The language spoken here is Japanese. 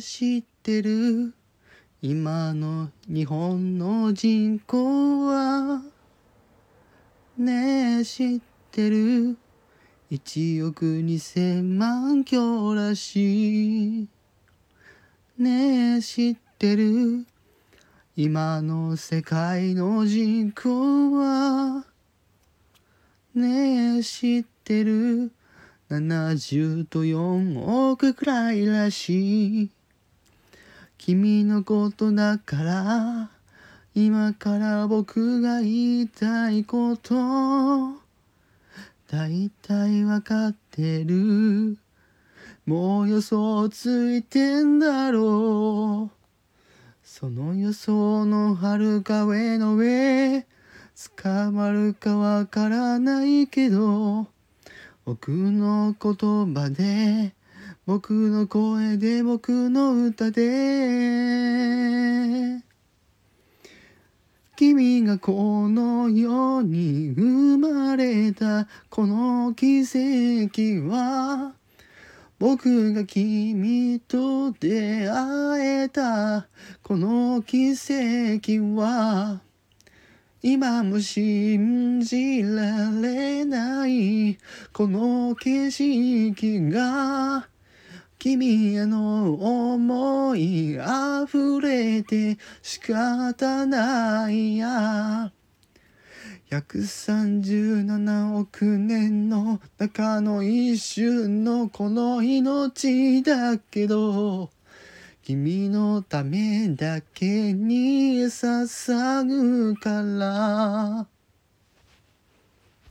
知ってる今の日本の人口は。ねえ知ってる1億2000万強らしい。ねえ知ってる今の世界の人口は。ねえ知ってる70と4億くらいらしい。君のことだから今から僕が言いたいことだいたいわかってる。もう予想ついてんだろう。その予想のはるか上の上、捕まるかわからないけど、僕の言葉で、僕の声で、僕の歌で、君がこの世に生まれたこの奇跡は、僕が君と出会えたこの奇跡は、今も信じられないこの景色が、君への思いあふれて仕方ないや。137億年の中の一瞬のこの命だけど、君のためだけに捧ぐから。